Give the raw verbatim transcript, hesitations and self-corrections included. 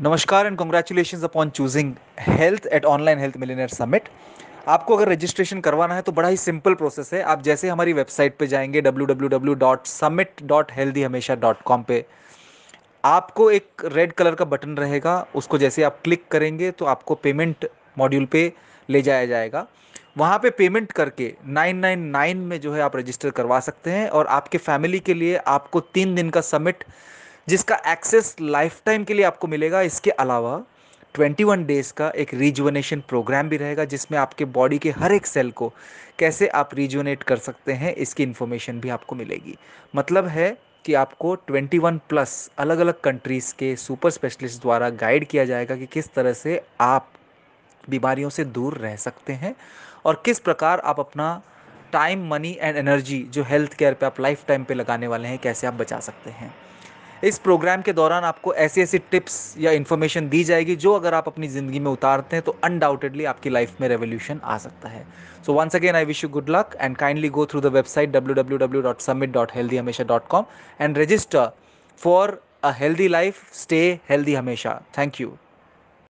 नमस्कार and congratulations upon choosing health at online health millionaire summit. आपको अगर registration करवाना है तो बड़ा ही सिंपल प्रोसेस है। आप जैसे हमारी वेबसाइट पे जाएंगे W W W dot summit dot healthy hamesha dot com पे आपको एक रेड कलर का बटन रहेगा, उसको जैसे आप क्लिक करेंगे तो आपको पेमेंट मॉड्यूल पे ले जाया जाएगा। वहाँ पे पेमेंट करके नौ सौ निन्यानवे में जो है आप रजिस्टर करवा सकते हैं और आपके फैमिली के लिए आपको तीन दिन का समिट जिसका एक्सेस लाइफ टाइम के लिए आपको मिलेगा। इसके अलावा इक्कीस डेज़ का एक रिजुवनेशन प्रोग्राम भी रहेगा जिसमें आपके बॉडी के हर एक सेल को कैसे आप रिजुवनेट कर सकते हैं इसकी इन्फॉर्मेशन भी आपको मिलेगी। मतलब है कि आपको इक्कीस प्लस अलग अलग कंट्रीज़ के सुपर स्पेशलिस्ट द्वारा गाइड किया जाएगा कि किस तरह से आप बीमारियों से दूर रह सकते हैं और किस प्रकार आप अपना टाइम, मनी एंड एनर्जी जो हेल्थ केयर पे आप लाइफ टाइम पे लगाने वाले हैं कैसे आप बचा सकते हैं। इस प्रोग्राम के दौरान आपको ऐसी ऐसी टिप्स या इन्फॉर्मेशन दी जाएगी जो अगर आप अपनी ज़िंदगी में उतारते हैं तो अनडाउटेडली आपकी लाइफ में रेवोल्यूशन आ सकता है। So once again I wish you good luck and kindly go through the website W W W dot summit dot healthy hamesha dot com and register for a healthy life. Stay healthy हमेशा। Thank you.